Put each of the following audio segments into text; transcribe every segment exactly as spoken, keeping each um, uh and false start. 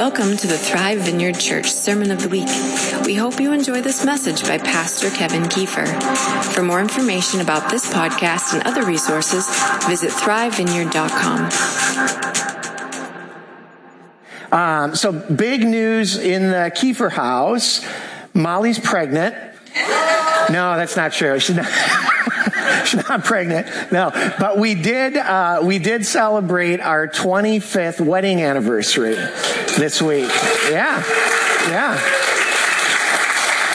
Welcome to the Thrive Vineyard Church Sermon of the Week. We hope you enjoy this message by Pastor Kevin Kiefer. For more information about this podcast and other resources, visit thrive vineyard dot com. Um, so big news in the Kiefer house. Molly's pregnant. No, that's not true. She's not... She's not pregnant, no. But we did uh, we did celebrate our twenty-fifth wedding anniversary this week. Yeah, yeah.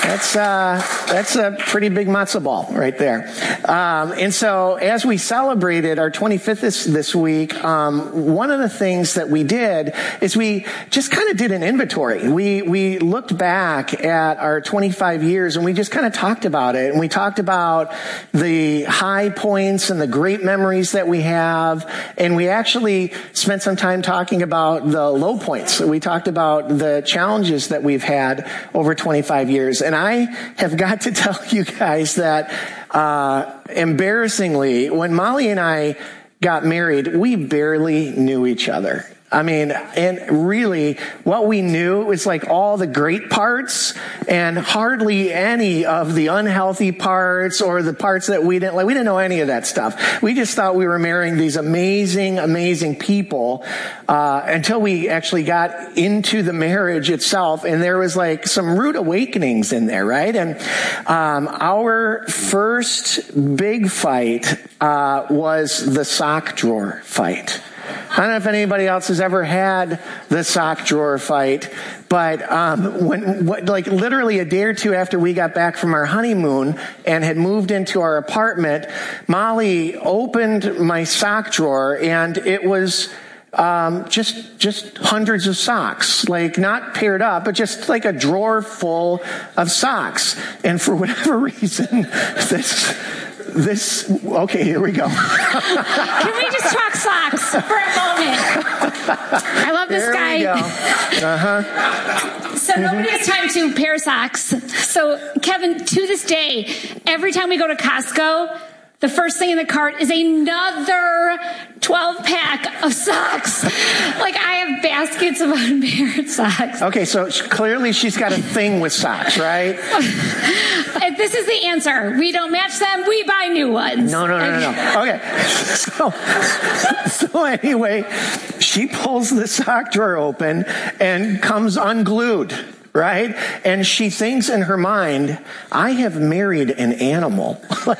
That's uh, that's a pretty big matzo ball right there. Um, and so as we celebrated our twenty-fifth this, this week, um, one of the things that we did is we just kind of did an inventory. We we looked back at our twenty-five years and we just kind of talked about it. And we talked about the high points and the great memories that we have. And we actually spent some time talking about the low points. We talked about the challenges that we've had over twenty-five years. And I have got to tell you guys that, uh, embarrassingly, when Molly and I got married, we barely knew each other. I mean, and really, what we knew was like all the great parts and hardly any of the unhealthy parts or the parts that we didn't like. We didn't know any of that stuff. We just thought we were marrying these amazing, amazing people uh, until we actually got into the marriage itself. And there was like some rude awakenings in there, right? And um, our first big fight uh, was the sock drawer fight. I don't know if anybody else has ever had the sock drawer fight, but um, when, what, like literally a day or two after we got back from our honeymoon and had moved into our apartment, Molly opened my sock drawer and it was um, just just hundreds of socks, like not paired up, but just like a drawer full of socks. And for whatever reason, this... This, okay, here we go. Can we just talk socks for a moment? I love this there guy. Uh-huh. So mm-hmm. Nobody has time to pair socks. So, Kevin, to this day, every time we go to Costco, the first thing in the cart is another twelve pack of socks. Like, I have baskets of unpaired socks. Okay, so clearly she's got a thing with socks, right? This is the answer. We don't match them. We buy new ones. No, no, no, no, no. Okay. So, so anyway, she pulls the sock drawer open and comes unglued, right? And she thinks in her mind, I have married an animal. Like,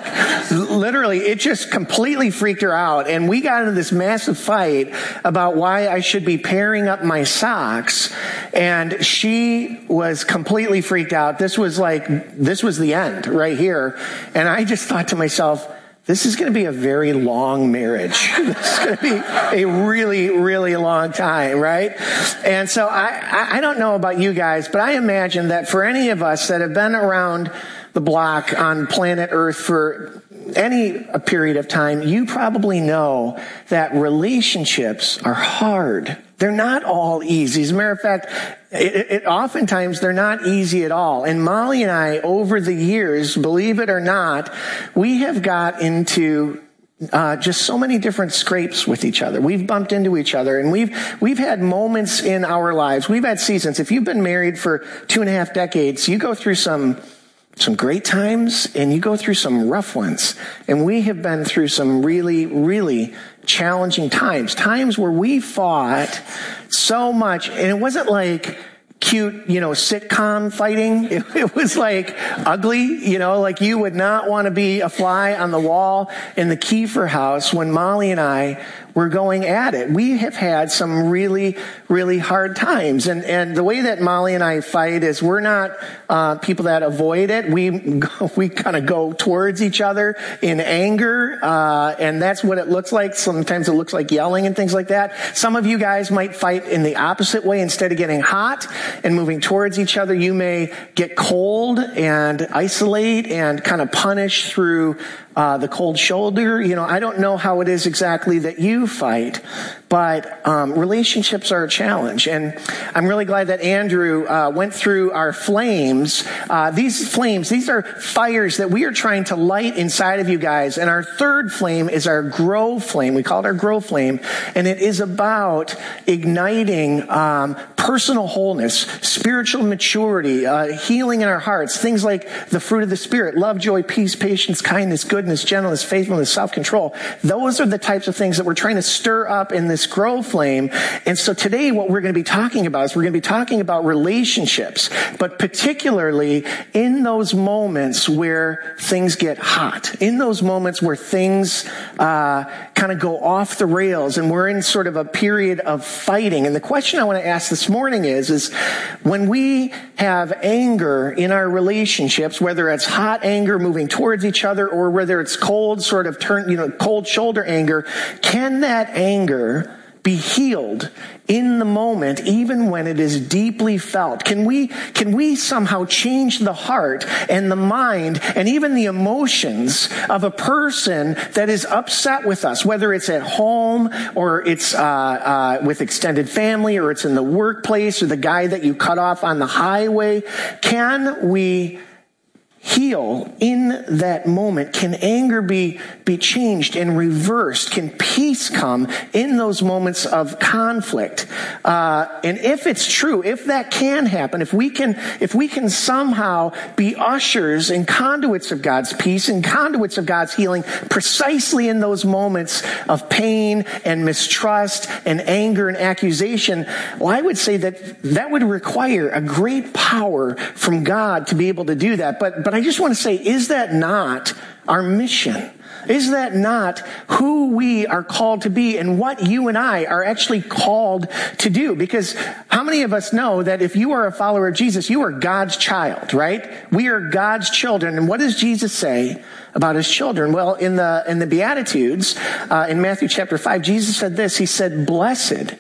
literally, it just completely freaked her out. And we got into this massive fight about why I should be pairing up my socks. And she was completely freaked out. This was like, this was the end right here. And I just thought to myself, this is going to be a very long marriage. This is going to be a really, really long time, right? And so I, I don't know about you guys, but I imagine that for any of us that have been around the block on planet Earth for any a period of time, you probably know that relationships are hard. They're not all easy. As a matter of fact, it, it, oftentimes they're not easy at all. And Molly and I, over the years, believe it or not, we have got into uh, just so many different scrapes with each other. We've bumped into each other, and we've we've had moments in our lives. We've had seasons. If you've been married for two and a half decades, you go through some. Some great times, and you go through some rough ones. And we have been through some really, really challenging times. Times where we fought so much, and it wasn't like cute, you know, sitcom fighting. It, it was like ugly, you know, like you would not want to be a fly on the wall in the Kiefer house when Molly and I were going at it. We have had some really, really hard times. And, and the way that Molly and I fight is we're not, uh, people that avoid it. We, go, we kind of go towards each other in anger. Uh, and that's what it looks like. Sometimes it looks like yelling and things like that. Some of you guys might fight in the opposite way. Instead of getting hot and moving towards each other, you may get cold and isolate and kind of punish through Uh, the cold shoulder. You know, I don't know how it is exactly that you fight, but um, relationships are a challenge. And I'm really glad that Andrew uh, went through our flames. Uh, these flames, these are fires that we are trying to light inside of you guys. And our third flame is our grow flame. We call it our grow flame. And it is about igniting um, personal wholeness, spiritual maturity, uh, healing in our hearts, things like the fruit of the Spirit, love, joy, peace, patience, kindness, goodness, gentleness, faithfulness, self-control. Those are the types of things that we're trying to stir up in this grow flame. And so today what we're going to be talking about is we're going to be talking about relationships, but particularly in those moments where things get hot, in those moments where things uh, kind of go off the rails and we're in sort of a period of fighting. And the question I want to ask this morning is, is when we have anger in our relationships, whether it's hot anger moving towards each other or whether it's cold sort of turn, you know, cold shoulder anger, can that anger be healed in the moment, even when it is deeply felt? Can we, can we somehow change the heart and the mind and even the emotions of a person that is upset with us, whether it's at home or it's uh, uh, with extended family or it's in the workplace or the guy that you cut off on the highway? Can we heal in that moment? Can anger be, be changed and reversed? Can peace come in those moments of conflict? Uh, and if it's true, if that can happen, if we can, if we can somehow be ushers and conduits of God's peace and conduits of God's healing precisely in those moments of pain and mistrust and anger and accusation, well, I would say that that would require a great power from God to be able to do that. But, but I just want to say, is that not our mission? Is that not who we are called to be and what you and I are actually called to do? Because how many of us know that if you are a follower of Jesus, you are God's child, right? We are God's children. And what does Jesus say about his children? Well, in the in the Beatitudes, uh, in Matthew chapter five, Jesus said this. He said, "Blessed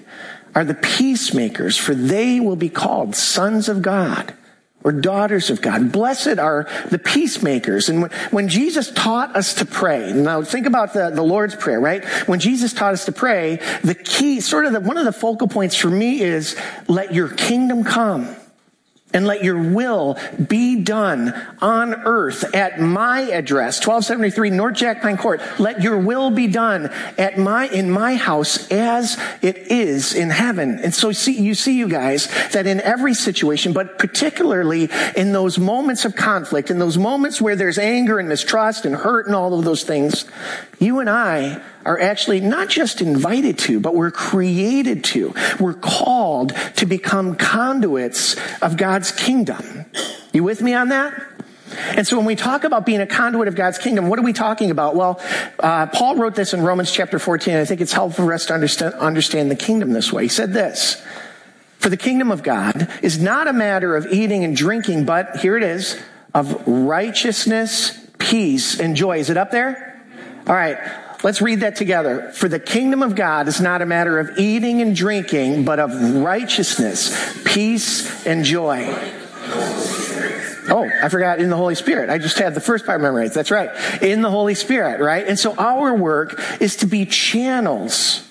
are the peacemakers, for they will be called sons of God," or daughters of God. Blessed are the peacemakers. And when Jesus taught us to pray, now think about the, the Lord's Prayer, right? When Jesus taught us to pray, the key, sort of the, one of the focal points for me is, let your kingdom come and let your will be done on earth at my address, twelve seventy-three North Jack Pine Court. Let your will be done at my, in my house as it is in heaven. And so see, you see, you guys, that in every situation, but particularly in those moments of conflict, in those moments where there's anger and mistrust and hurt and all of those things, you and I are actually not just invited to, but we're created to. We're called to become conduits of God's kingdom. You with me on that? And so when we talk about being a conduit of God's kingdom, what are we talking about? Well, uh, Paul wrote this in Romans chapter fourteen. And I think it's helpful for us to understand, understand the kingdom this way. He said this, "For the kingdom of God is not a matter of eating and drinking, but," here it is, "of righteousness, peace, and joy." Is it up there? All right. Let's read that together. "For the kingdom of God is not a matter of eating and drinking, but of righteousness, peace, and joy." Oh, I forgot, in the Holy Spirit. I just had the first part memorized. That's right. In the Holy Spirit, right? And so our work is to be channels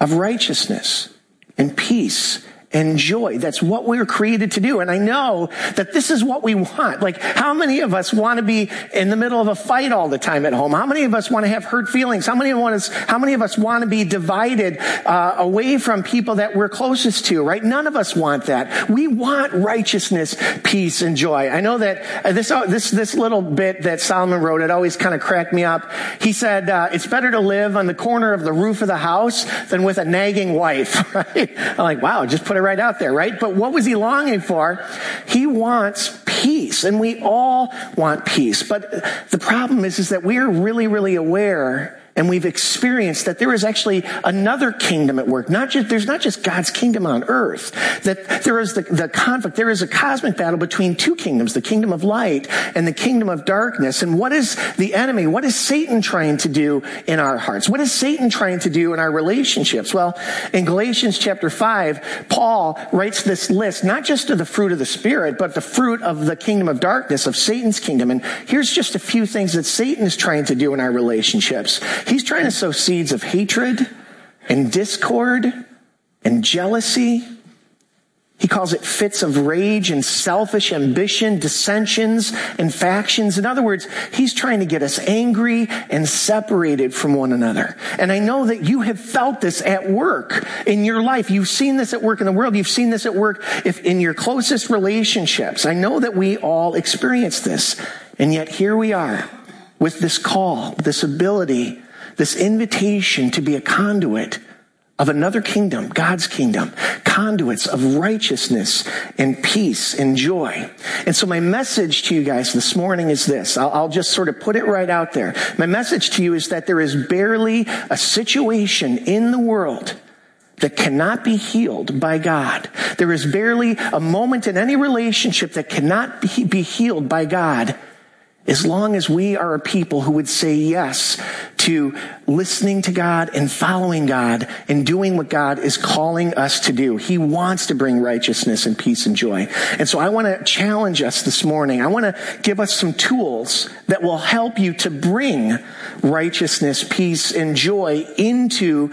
of righteousness and peace and joy. That's what we were created to do. And I know that this is what we want. Like, how many of us want to be in the middle of a fight all the time at home? How many of us want to have hurt feelings? How many of us, how many of us want to be divided uh, away from people that we're closest to, right? None of us want that. We want righteousness, peace, and joy. I know that uh, this, uh, this, this little bit that Solomon wrote, it always kind of cracked me up. He said, uh, it's better to live on the corner of the roof of the house than with a nagging wife, right? I'm like, wow, just put it right out there, right? But what was he longing for? He wants peace, and we all want peace. But the problem is, is that we're really, really aware, and we've experienced that there is actually another kingdom at work. Not just, there's not just God's kingdom on earth, that there is the, the conflict. There is a cosmic battle between two kingdoms, the kingdom of light and the kingdom of darkness. And what is the enemy? What is Satan trying to do in our hearts? What is Satan trying to do in our relationships? Well, in Galatians chapter five, Paul writes this list, not just of the fruit of the Spirit, but the fruit of the kingdom of darkness, of Satan's kingdom. And here's just a few things that Satan is trying to do in our relationships. He's trying to sow seeds of hatred and discord and jealousy. He calls it fits of rage and selfish ambition, dissensions and factions. In other words, he's trying to get us angry and separated from one another. And I know that you have felt this at work in your life. You've seen this at work in the world. You've seen this at work if in your closest relationships. I know that we all experience this. And yet here we are with this call, this ability, this invitation to be a conduit of another kingdom, God's kingdom, conduits of righteousness and peace and joy. And so my message to you guys this morning is this. I'll, I'll just sort of put it right out there. My message to you is that there is barely a situation in the world that cannot be healed by God. There is barely a moment in any relationship that cannot be, be healed by God, as long as we are a people who would say yes to listening to God and following God and doing what God is calling us to do. He wants to bring righteousness and peace and joy. And so I want to challenge us this morning. I want to give us some tools that will help you to bring righteousness, peace, and joy into,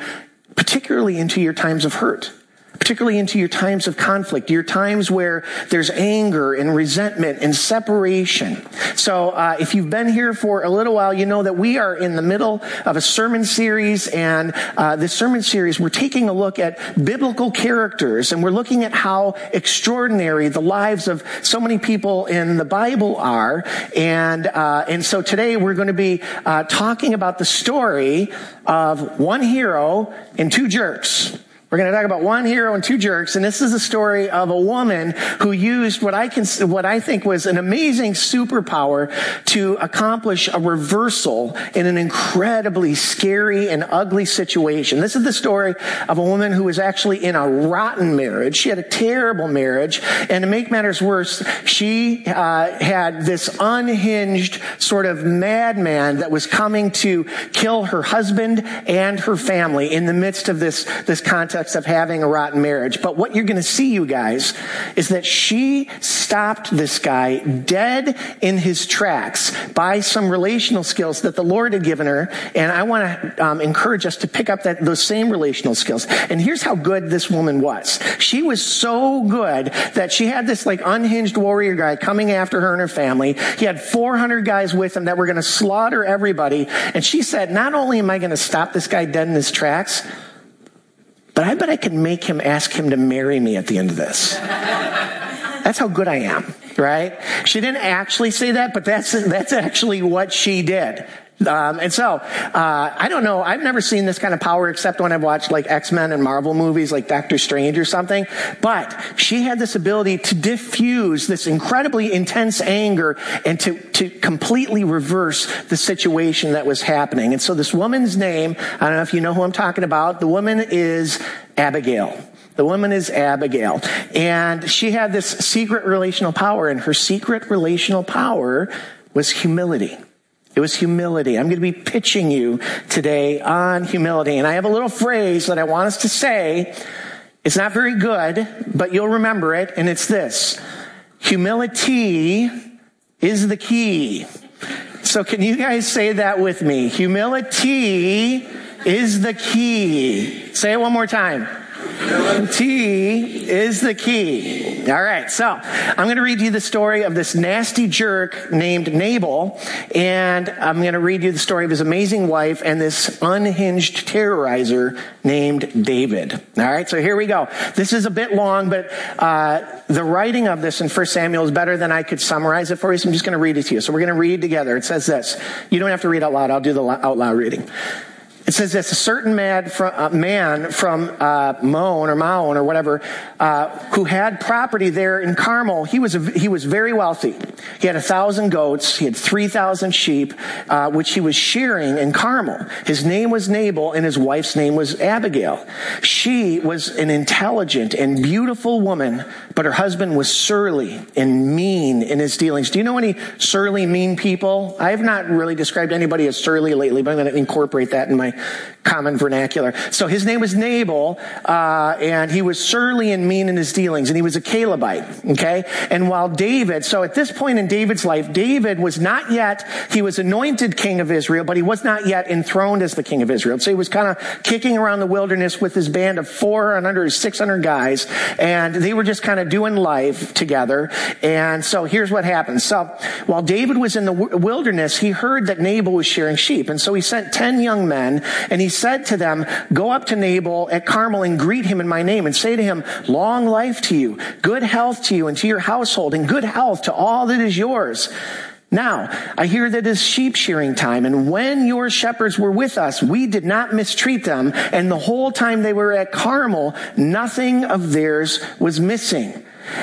particularly into your times of hurt, particularly into your times of conflict, your times where there's anger and resentment and separation. So uh, if you've been here for a little while, you know that we are in the middle of a sermon series, and uh, this sermon series, we're taking a look at biblical characters, and we're looking at how extraordinary the lives of so many people in the Bible are. And uh, and so today we're going to be uh, talking about the story of one hero and two jerks. We're going to talk about one hero and two jerks, and this is the story of a woman who used what I can, what I think was an amazing superpower to accomplish a reversal in an incredibly scary and ugly situation. This is the story of a woman who was actually in a rotten marriage. She had a terrible marriage, and to make matters worse, she uh, had this unhinged sort of madman that was coming to kill her husband and her family in the midst of this this contest of having a rotten marriage. But what you're going to see, you guys, is that she stopped this guy dead in his tracks by some relational skills that the Lord had given her. And I want to um, encourage us to pick up that, those same relational skills. And here's how good this woman was. She was so good that she had this like unhinged warrior guy coming after her and her family. He had four hundred guys with him that were going to slaughter everybody. And she said, not only am I going to stop this guy dead in his tracks, but I bet I can make him ask him to marry me at the end of this. That's how good I am, right? She didn't actually say that, but that's that's actually what she did. Um, and so, uh, I don't know. I've never seen this kind of power except when I've watched like X-Men and Marvel movies like Doctor Strange or something. But she had this ability to diffuse this incredibly intense anger and to, to completely reverse the situation that was happening. And so this woman's name, I don't know if you know who I'm talking about. The woman is Abigail. The woman is Abigail. And she had this secret relational power, and her secret relational power was humility. It was humility. I'm going to be pitching you today on humility. And I have a little phrase that I want us to say. It's not very good, but you'll remember it. And it's this: humility is the key. So can you guys say that with me? Humility is the key. Say it one more time. Humility is the key. All right, so I'm going to read you the story of this nasty jerk named Nabal, and I'm going to read you the story of his amazing wife and this unhinged terrorizer named David. All right, so here we go. This is a bit long, but uh, the writing of this in First Samuel is better than I could summarize it for you, so I'm just going to read it to you. So we're going to read together. It says this. You don't have to read out loud. I'll do the out loud reading. It says this: a certain mad from, uh, man from uh, Moan or Moan or whatever, uh, who had property there in Carmel. He was a, he was very wealthy. He had a thousand goats. He had three thousand sheep, uh, which he was shearing in Carmel. His name was Nabal, and his wife's name was Abigail. She was an intelligent and beautiful woman, but her husband was surly and mean in his dealings. Do you know any surly, mean people? I have not really described anybody as surly lately, but I'm going to incorporate that in my my common vernacular. So his name was Nabal, uh, and he was surly and mean in his dealings, and he was a Calebite, okay? And while David, so at this point in David's life, David was not yet, he was anointed king of Israel, but he was not yet enthroned as the king of Israel. So he was kind of kicking around the wilderness with his band of four hundred, six hundred guys, and they were just kind of doing life together. And so here's what happened. So while David was in the wilderness, he heard that Nabal was shearing sheep, and so he sent ten young men, and he said to them, "Go up to Nabal at Carmel and greet him in my name, and say to him, 'Long life to you, good health to you and to your household, and good health to all that is yours. Now, I hear that it is sheep shearing time, and when your shepherds were with us, we did not mistreat them, and the whole time they were at Carmel, nothing of theirs was missing.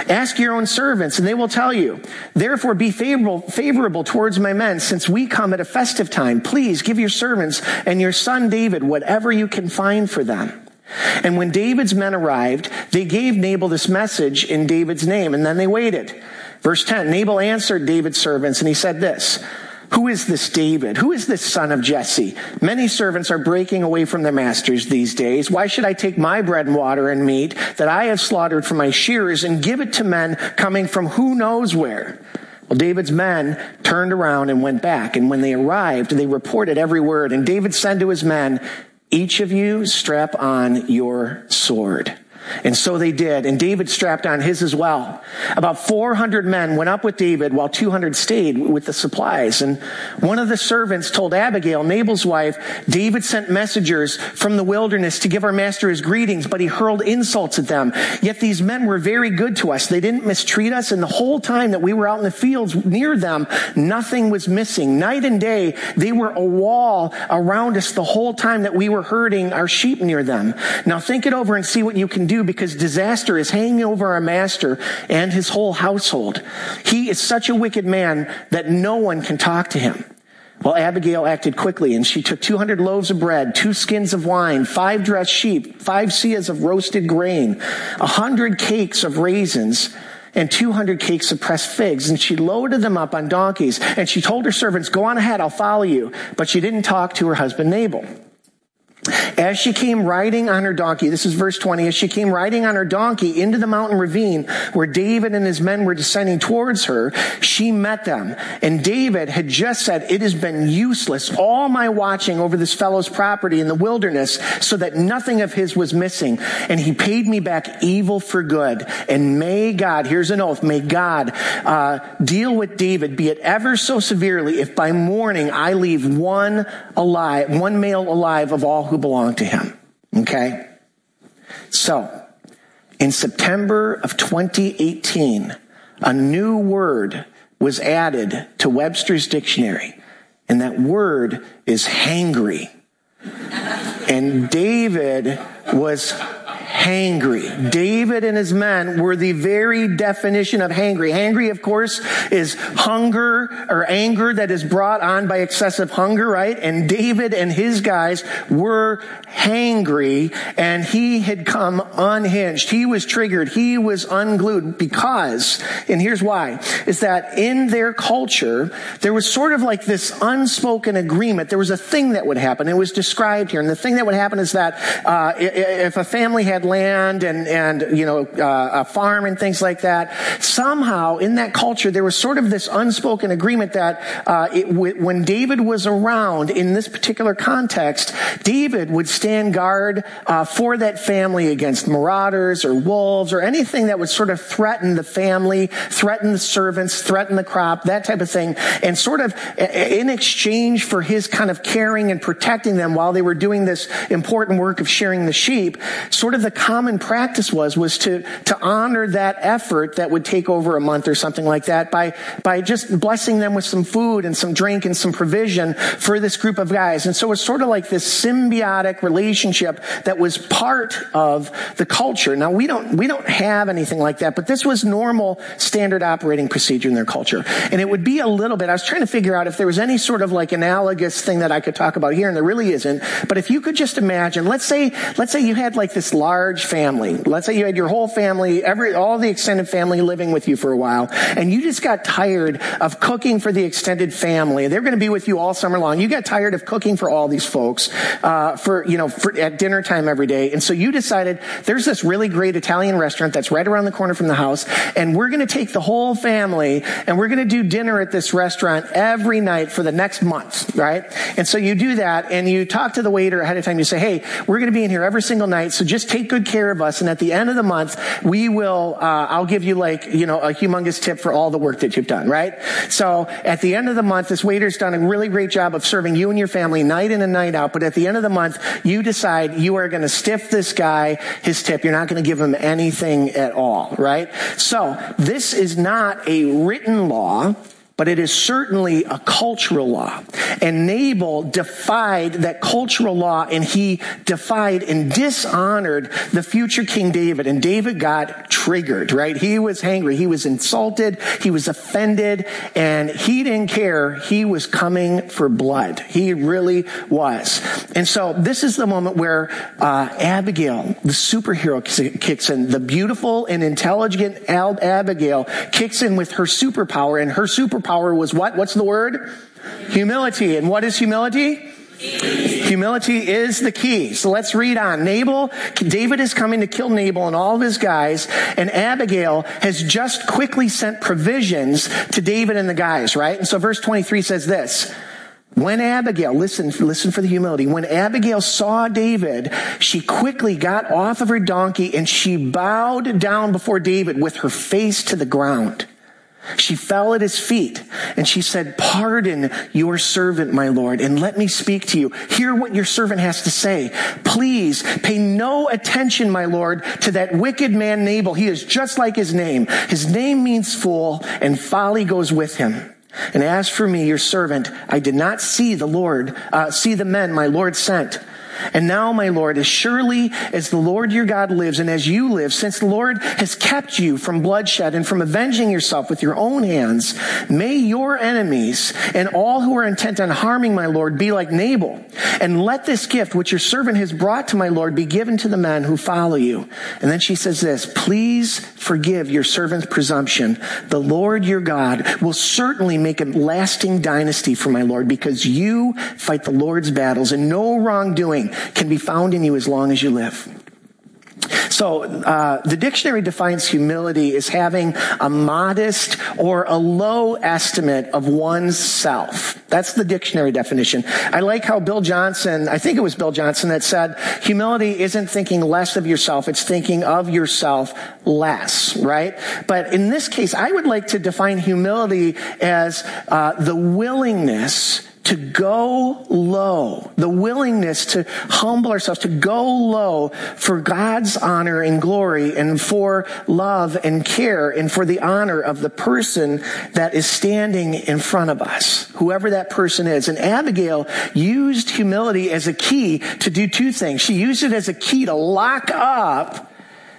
Ask your own servants, and they will tell you. Therefore, be favorable, favorable towards my men, since we come at a festive time. Please give your servants and your son David whatever you can find for them.' And when David's men arrived, they gave Nabal this message in David's name, and then they waited." Verse ten, Nabal answered David's servants, and he said this, "Who is this David? Who is this son of Jesse? Many servants are breaking away from their masters these days. Why should I take my bread and water and meat that I have slaughtered for my shearers and give it to men coming from who knows where?" Well, David's men turned around and went back, and when they arrived, they reported every word. And David said to his men, "Each of you strap on your sword." And so they did, and David strapped on his as well. About four hundred men went up with David, while two hundred stayed with the supplies. And one of the servants told Abigail, Nabal's wife, "David sent messengers from the wilderness to give our master his greetings, but he hurled insults at them. Yet these men were very good to us. They didn't mistreat us, and the whole time that we were out in the fields near them, nothing was missing. Night and day, they were a wall around us the whole time that we were herding our sheep near them. Now think it over and see what you can do, because disaster is hanging over our master and his whole household. He is such a wicked man that no one can talk to him." Well, Abigail acted quickly, and she took two hundred loaves of bread, two skins of wine, five dressed sheep, five seahs of roasted grain, a hundred cakes of raisins, and two hundred cakes of pressed figs, and she loaded them up on donkeys. And she told her servants, "Go on ahead, I'll follow you." But she didn't talk to her husband Nabal. As she came riding on her donkey, this is verse twenty, as she came riding on her donkey into the mountain ravine where David and his men were descending towards her, she met them. And David had just said, "It has been useless, all my watching over this fellow's property in the wilderness, so that nothing of his was missing. And he paid me back evil for good. And may God," here's an oath, "may God uh, deal with David, be it ever so severely, if by morning I leave one alive, one male alive of all who belong to him." Okay? So, in September of twenty eighteen, a new word was added to Webster's dictionary, and that word is hangry. And David was hangry. David and his men were the very definition of hangry. Hangry, of course, is hunger or anger that is brought on by excessive hunger, right? And David and his guys were hangry, and he had come unhinged. He was triggered. He was unglued because, and here's why, is that in their culture, there was sort of like this unspoken agreement. There was a thing that would happen. It was described here. And the thing that would happen is that uh, if a family had land and, and you know, uh, a farm and things like that, somehow in that culture, there was sort of this unspoken agreement that uh, it w- when David was around in this particular context, David would stand guard uh, for that family against marauders or wolves or anything that would sort of threaten the family, threaten the servants, threaten the crop, that type of thing, and sort of in exchange for his kind of caring and protecting them while they were doing this important work of shearing the sheep, sort of the common practice was was to to honor that effort that would take over a month or something like that by by just blessing them with some food and some drink and some provision for this group of guys. And so it's sort of like this symbiotic relationship that was part of the culture. Now we don't we don't have anything like that, but this was normal standard operating procedure in their culture. And it would be a little bit, I was trying to figure out if there was any sort of like analogous thing that I could talk about here, and there really isn't. But if you could just imagine, let's say let's say you had like this large large family, let's say you had your whole family, every all the extended family living with you for a while, and you just got tired of cooking for the extended family. They're going to be with you all summer long. You got tired of cooking for all these folks uh, for you know for, at dinner time every day, and so you decided there's this really great Italian restaurant that's right around the corner from the house, and we're going to take the whole family and we're going to do dinner at this restaurant every night for the next month, right? And so you do that, and you talk to the waiter ahead of time. You say, "Hey, we're going to be in here every single night, so just take good care of us. And at the end of the month, we will. Uh, I'll give you like you know a humongous tip for all the work that you've done, right?" So at the end of the month, this waiter's done a really great job of serving you and your family night in and night out. But at the end of the month, you decide you are going to stiff this guy his tip. You're not going to give him anything at all, right? So this is not a written law, but it is certainly a cultural law. And Nabal defied that cultural law, and he defied and dishonored the future King David. And David got triggered, right? He was angry. He was insulted. He was offended. And he didn't care. He was coming for blood. He really was. And so this is the moment where uh, Abigail, the superhero, kicks in. The beautiful and intelligent Abigail kicks in with her superpower, and her superpower Power was what? What's the word? Humility. And what is humility? Humility is the key. So let's read on. Nabal, David is coming to kill Nabal and all of his guys, and Abigail has just quickly sent provisions to David and the guys, right? And so verse twenty-three says this. When Abigail, listen, listen for the humility. When Abigail saw David, she quickly got off of her donkey and she bowed down before David with her face to the ground. She fell at his feet, and she said, "Pardon your servant, my lord, and let me speak to you. Hear what your servant has to say. Please pay no attention, my lord, to that wicked man Nabal. He is just like his name. His name means fool, and folly goes with him. And as for me, your servant, I did not see the Lord, uh, see the men my lord sent. And now, my Lord, as surely as the Lord your God lives and as you live, since the Lord has kept you from bloodshed and from avenging yourself with your own hands, may your enemies and all who are intent on harming my Lord be like Nabal. And let this gift which your servant has brought to my Lord be given to the men who follow you." And then she says this, "Please forgive your servant's presumption. The Lord your God will certainly make a lasting dynasty for my Lord, because you fight the Lord's battles, and no wrongdoing can be found in you as long as you live." So uh, the dictionary defines humility as having a modest or a low estimate of one's self. That's the dictionary definition. I like how Bill Johnson, I think it was Bill Johnson, that said humility isn't thinking less of yourself, it's thinking of yourself less, right? But in this case, I would like to define humility as uh, the willingness to go low, the willingness to humble ourselves, to go low for God's honor and glory and for love and care and for the honor of the person that is standing in front of us, whoever that person is. And Abigail used humility as a key to do two things. She used it as a key to lock up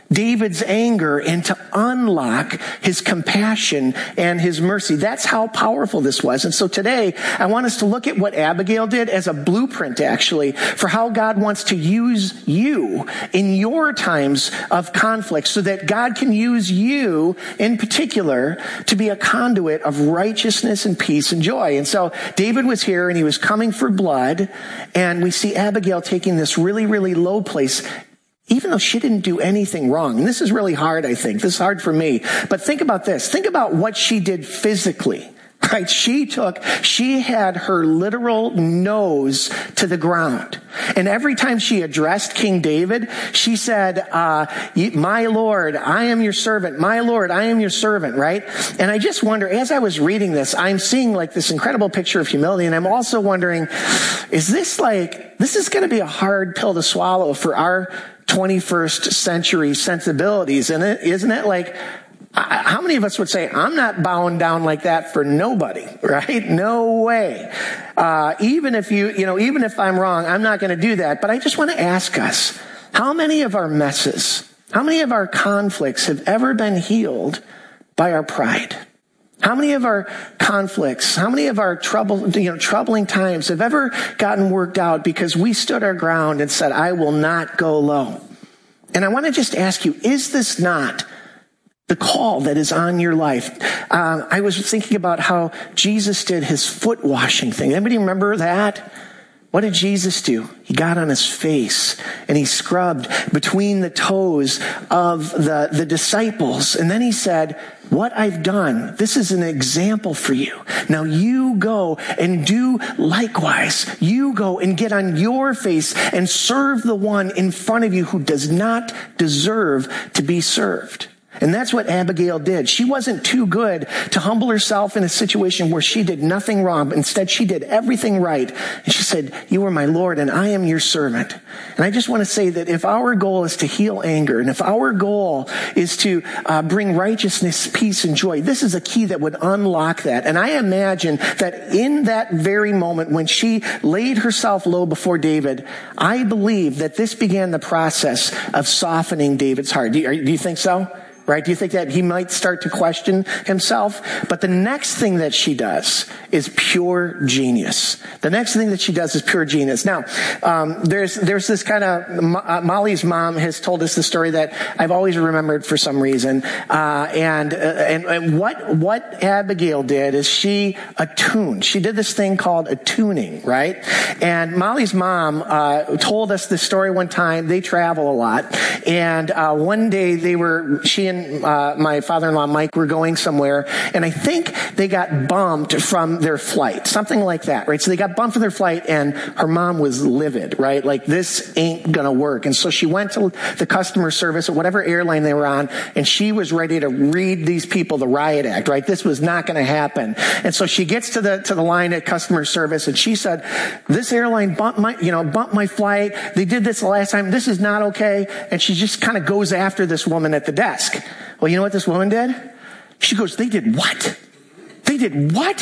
David's anger and to unlock his compassion and his mercy. That's how powerful this was. And so today, I want us to look at what Abigail did as a blueprint, actually, for how God wants to use you in your times of conflict, so that God can use you in particular to be a conduit of righteousness and peace and joy. And so David was here, and he was coming for blood, and we see Abigail taking this really, really low place, even though she didn't do anything wrong. And this is really hard, I think. This is hard for me. But think about this. Think about what she did physically, right? She took, she had her literal nose to the ground. And every time she addressed King David, she said, uh, my Lord, I am your servant. My Lord, I am your servant, right? And I just wonder, as I was reading this, I'm seeing like this incredible picture of humility. And I'm also wondering, is this like, this is going to be a hard pill to swallow for our twenty-first century sensibilities, and isn't it? Like, how many of us would say, I'm not bowing down like that for nobody, right? No way. Uh, even if you, you know, even if I'm wrong, I'm not going to do that. But I just want to ask us, how many of our messes, how many of our conflicts have ever been healed by our pride? How many of our conflicts, how many of our trouble, you know, troubling times have ever gotten worked out because we stood our ground and said, I will not go low. And I want to just ask you, is this not the call that is on your life? Uh, I was thinking about how Jesus did his foot washing thing. Anybody remember that? What did Jesus do? He got on his face and he scrubbed between the toes of the, the disciples. And then he said, what I've done, this is an example for you. Now you go and do likewise. You go and get on your face and serve the one in front of you who does not deserve to be served. And that's what Abigail did. She wasn't too good to humble herself in a situation where she did nothing wrong. Instead, she did everything right. And she said, you are my Lord and I am your servant. And I just want to say that if our goal is to heal anger, and if our goal is to uh, bring righteousness, peace, and joy, this is a key that would unlock that. And I imagine that in that very moment when she laid herself low before David, I believe that this began the process of softening David's heart. Do you, do you think so? Right? Do you think that he might start to question himself? But the next thing that she does is pure genius. The next thing that she does is pure genius. Now, um, there's there's this kind of uh, Molly's mom has told us the story that I've always remembered for some reason. Uh, and, uh, and and what what Abigail did is she attuned. She did this thing called attuning, right? And Molly's mom uh, told us this story one time. They travel a lot, and uh, one day they were she and Uh, my father-in-law Mike were going somewhere, and I think they got bumped from their flight, something like that, right? So they got bumped from their flight, and her mom was livid, right? Like, this ain't gonna work. And so she went to the customer service at whatever airline they were on, and she was ready to read these people the riot act, right? This was not gonna happen. And so she gets to the to the line at customer service, and she said, "This airline bumped my, you know, bumped my flight. They did this the last time. This is not okay." And she just kind of goes after this woman at the desk. Well, you know what this woman did? She goes, they did what? They did what?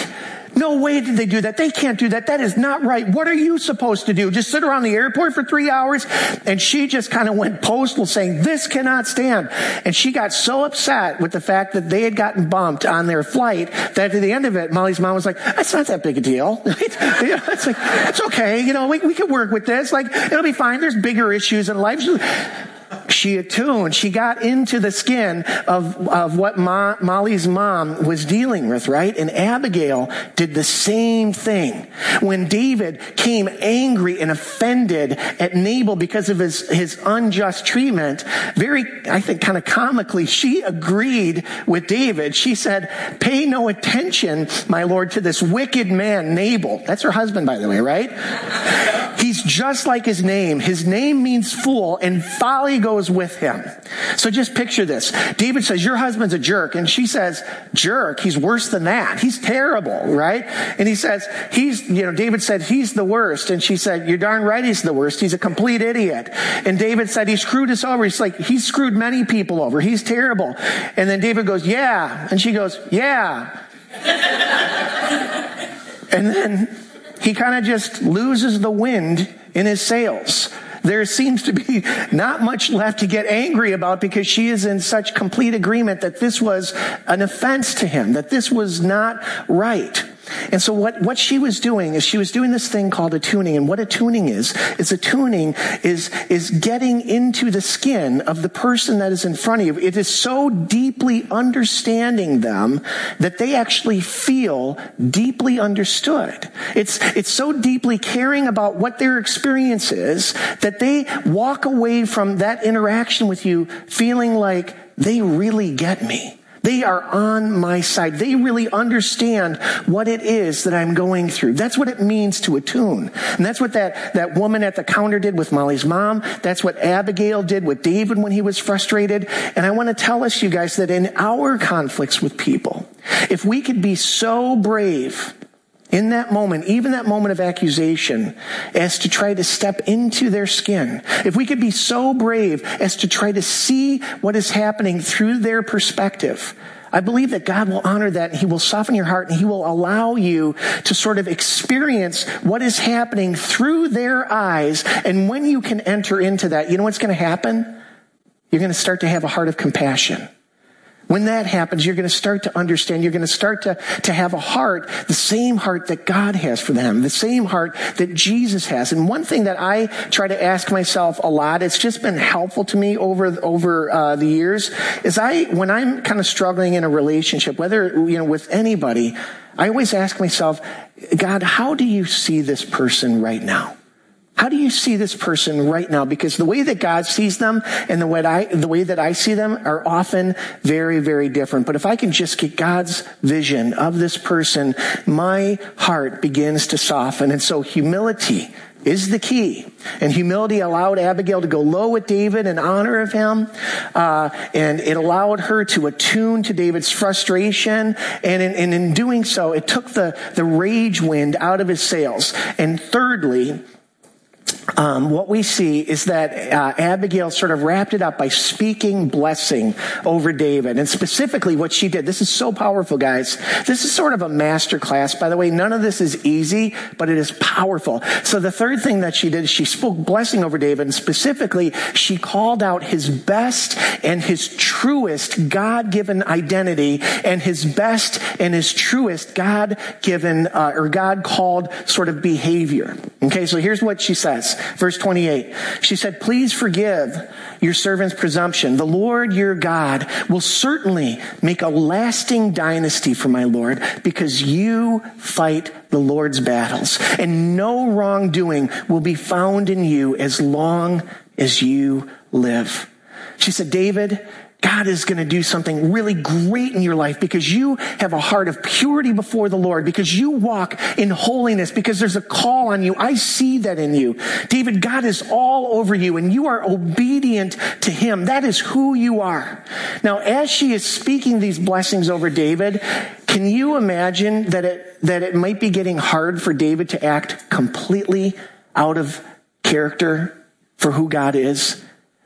No way did they do that. They can't do that. That is not right. What are you supposed to do? Just sit around the airport for three hours? And she just kind of went postal saying, this cannot stand. And she got so upset with the fact that they had gotten bumped on their flight that at the end of it, Molly's mom was like, that's not that big a deal. It's like, it's okay. You know, we, we can work with this. Like, it'll be fine. There's bigger issues in life. She attuned. She got into the skin of, of what Ma, Molly's mom was dealing with, right? And Abigail did the same thing. When David came angry and offended at Nabal because of his, his unjust treatment, very, I think, kind of comically, she agreed with David. She said, pay no attention, my Lord, to this wicked man, Nabal. That's her husband, by the way, right? He's just like his name. His name means fool, and folly goes with him. So just picture this. David says, your husband's a jerk. And she says, jerk? He's worse than that. He's terrible, right? And he says, he's, you know, David said, he's the worst. And she said, you're darn right he's the worst. He's a complete idiot. And David said, he screwed us over. He's like, he's screwed many people over. He's terrible. And then David goes, yeah. And she goes, yeah. And then he kind of just loses the wind in his sails. There seems to be not much left to get angry about because she is in such complete agreement that this was an offense to him, that this was not right. And so what, what she was doing is she was doing this thing called attuning. And what attuning is, is attuning is, is getting into the skin of the person that is in front of you. It is so deeply understanding them that they actually feel deeply understood. It's, it's so deeply caring about what their experience is that they walk away from that interaction with you feeling like they really get me. They are on my side. They really understand what it is that I'm going through. That's what it means to attune. And that's what that, that woman at the counter did with Molly's mom. That's what Abigail did with David when he was frustrated. And I want to tell us, you guys, that in our conflicts with people, if we could be so brave in that moment, even that moment of accusation, as to try to step into their skin. If we could be so brave as to try to see what is happening through their perspective, I believe that God will honor that, and he will soften your heart, and he will allow you to sort of experience what is happening through their eyes. And when you can enter into that, you know what's going to happen? You're going to start to have a heart of compassion. When that happens, you're going to start to understand. You're going to start to, to have a heart, the same heart that God has for them, the same heart that Jesus has. And one thing that I try to ask myself a lot, it's just been helpful to me over, over uh, the years, is I, when I'm kind of struggling in a relationship, whether, you know, with anybody, I always ask myself, God, how do you see this person right now? How do you see this person right now? Because the way that God sees them and the way, I, the way that I see them are often very, very different. But if I can just get God's vision of this person, my heart begins to soften. And so humility is the key. And humility allowed Abigail to go low with David in honor of him. Uh, and it allowed her to attune to David's frustration. And in, and in doing so, it took the, the rage wind out of his sails. And thirdly, Um, what we see is that uh, Abigail sort of wrapped it up by speaking blessing over David, and specifically what she did. This is so powerful, guys. This is sort of a master class, by the way. None of this is easy, but it is powerful. So the third thing that she did, she spoke blessing over David, and specifically she called out his best and his truest God-given identity, and his best and his truest God-given uh, or God-called sort of behavior. Okay, so here's what she says. Verse twenty-eight, she said, "Please forgive your servant's presumption. The Lord your God will certainly make a lasting dynasty for my Lord, because you fight the Lord's battles, and no wrongdoing will be found in you as long as you live." She said, David, God is going to do something really great in your life because you have a heart of purity before the Lord, because you walk in holiness, because there's a call on you. I see that in you. David, God is all over you, and you are obedient to him. That is who you are. Now, as she is speaking these blessings over David, can you imagine that it, that it might be getting hard for David to act completely out of character for who God is?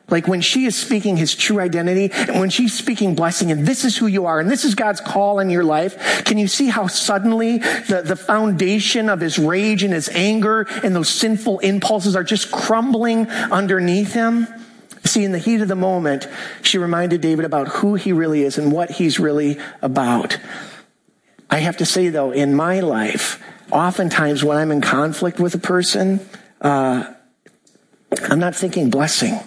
Like when she is speaking his true identity, and when she's speaking blessing, and this is who you are, and this is God's call in your life, can you see how suddenly the, the foundation of his rage and his anger and those sinful impulses are just crumbling underneath him? See, in the heat of the moment, she reminded David about who he really is and what he's really about. I have to say, though, in my life, oftentimes when I'm in conflict with a person, uh, I'm not thinking blessing.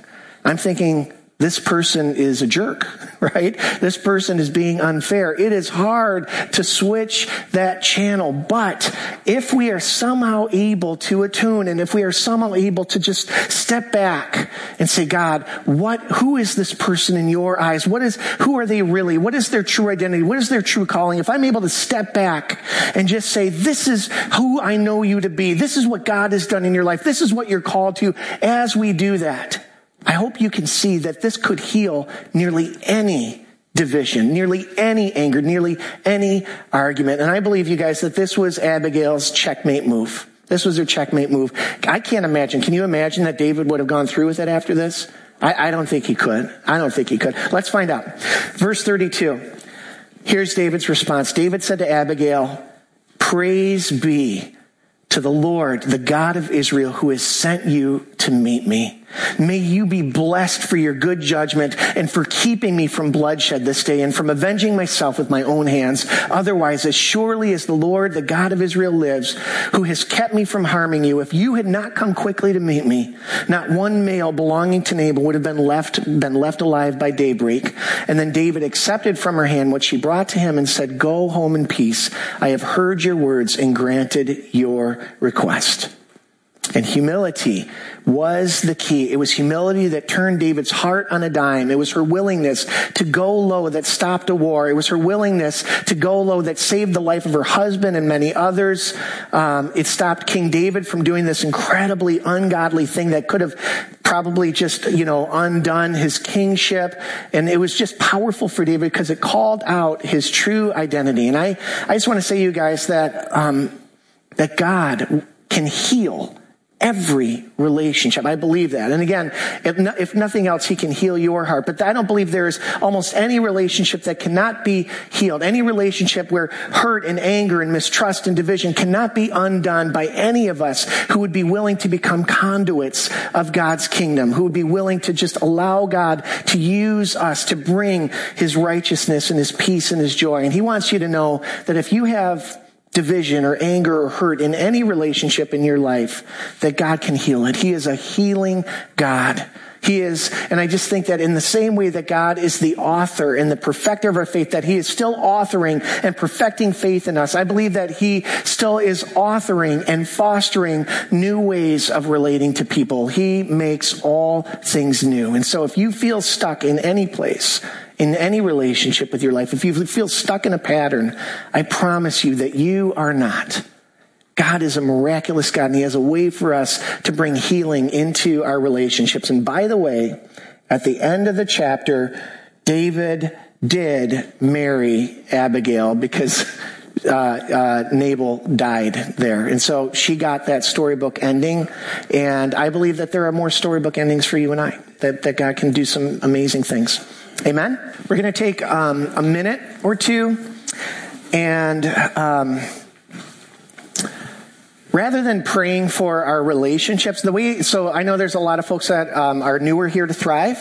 I'm thinking, this person is a jerk, right? This person is being unfair. It is hard to switch that channel. But if we are somehow able to attune, and if we are somehow able to just step back and say, God, what, who is this person in your eyes? What is, who are they really? What is their true identity? What is their true calling? If I'm able to step back and just say, this is who I know you to be. This is what God has done in your life. This is what you're called to. As we do that, I hope you can see that this could heal nearly any division, nearly any anger, nearly any argument. And I believe, you guys, that this was Abigail's checkmate move. This was her checkmate move. I can't imagine. Can you imagine that David would have gone through with it after this? I, I don't think he could. I don't think he could. Let's find out. Verse thirty-two. Here's David's response. David said to Abigail, "Praise be to the Lord, the God of Israel, who has sent you to meet me. May you be blessed for your good judgment and for keeping me from bloodshed this day and from avenging myself with my own hands. Otherwise, as surely as the Lord, the God of Israel lives, who has kept me from harming you, if you had not come quickly to meet me, not one male belonging to Nabal would have been left, been left alive by daybreak." And then David accepted from her hand what she brought to him and said, "Go home in peace. I have heard your words and granted your request." And humility was the key. It was humility that turned David's heart on a dime. It was her willingness to go low that stopped a war. It was her willingness to go low that saved the life of her husband and many others. Um, it stopped King David from doing this incredibly ungodly thing that could have probably just, you know, undone his kingship. And it was just powerful for David because it called out his true identity. And I, I just want to say, you guys, that um, that God can heal every relationship. I believe that. And again, if, no, if nothing else, he can heal your heart. But I don't believe there is almost any relationship that cannot be healed. Any relationship where hurt and anger and mistrust and division cannot be undone by any of us who would be willing to become conduits of God's kingdom, who would be willing to just allow God to use us to bring his righteousness and his peace and his joy. And he wants you to know that if you have division or anger or hurt in any relationship in your life, that God can heal it. He is a healing God. He is, and I just think that in the same way that God is the author and the perfecter of our faith, that he is still authoring and perfecting faith in us. I believe that he still is authoring and fostering new ways of relating to people. He makes all things new. And so if you feel stuck in any place, in any relationship with your life, if you feel stuck in a pattern, I promise you that you are not. God is a miraculous God, and he has a way for us to bring healing into our relationships. And by the way, at the end of the chapter, David did marry Abigail because uh, uh, Nabal died there. And so she got that storybook ending. And I believe that there are more storybook endings for you and I, that, that God can do some amazing things. Amen? We're going to take um, a minute or two and... Um, Rather than praying for our relationships, the way, so I know there's a lot of folks that um, are newer here to Thrive.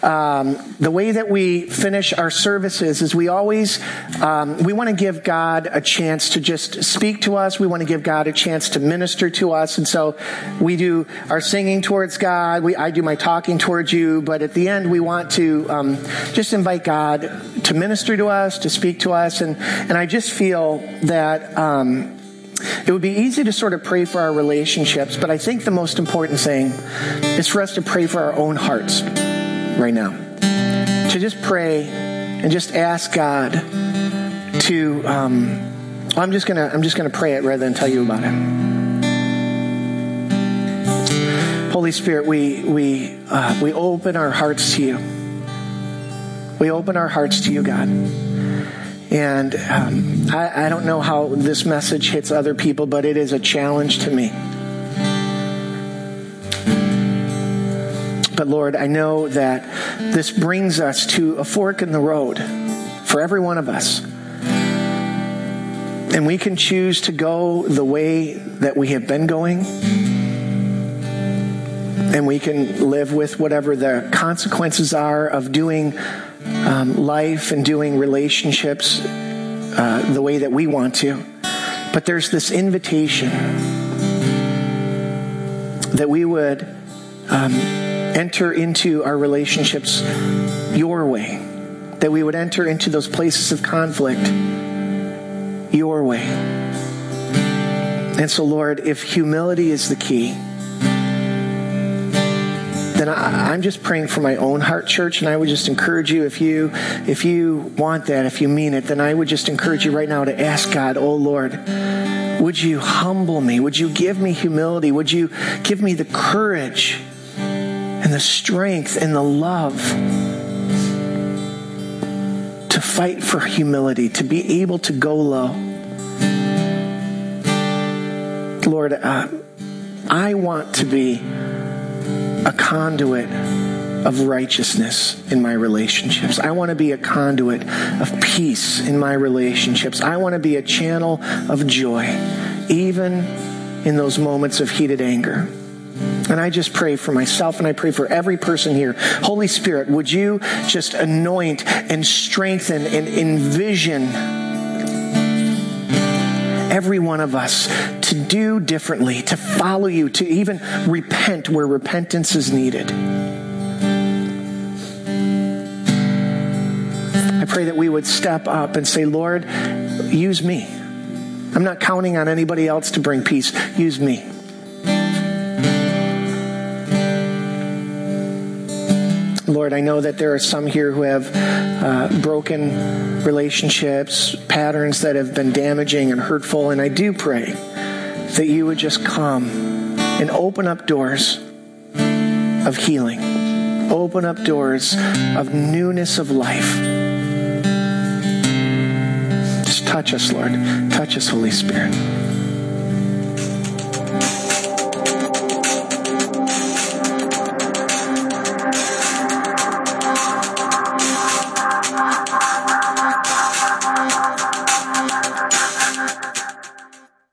Um, the way that we finish our services is we always, um, we want to give God a chance to just speak to us. We want to give God a chance to minister to us. And so we do our singing towards God. We, I do my talking towards you. But at the end, we want to um, just invite God to minister to us, to speak to us. And, and I just feel that... Um, It would be easy to sort of pray for our relationships, but I think the most important thing is for us to pray for our own hearts right now. To just pray and just ask God to. Um, I'm just gonna. I'm just gonna pray it rather than tell you about it. Holy Spirit, we we uh, we open our hearts to you. We open our hearts to you, God. And um, I, I don't know how this message hits other people, but it is a challenge to me. But Lord, I know that this brings us to a fork in the road for every one of us. And we can choose to go the way that we have been going. And we can live with whatever the consequences are of doing Um, life and doing relationships uh, the way that we want to. But there's this invitation that we would um, enter into our relationships your way, that we would enter into those places of conflict your way. And so, Lord, if humility is the key, then I, I'm just praying for my own heart, church, and I would just encourage you, if you if you want that, if you mean it, then I would just encourage you right now to ask God, oh Lord, would you humble me? Would you give me humility? Would you give me the courage and the strength and the love to fight for humility, to be able to go low? Lord, uh, I want to be a conduit of righteousness in my relationships. I want to be a conduit of peace in my relationships. I want to be a channel of joy, even in those moments of heated anger. And I just pray for myself, and I pray for every person here. Holy Spirit, would you just anoint and strengthen and envision every one of us to do differently, to follow you, to even repent where repentance is needed. I pray that we would step up and say, Lord, use me. I'm not counting on anybody else to bring peace. Use me. Lord, I know that there are some here who have uh, broken relationships, patterns that have been damaging and hurtful, and I do pray that you would just come and open up doors of healing, open up doors of newness of life. Just touch us, Lord. Touch us, Holy Spirit.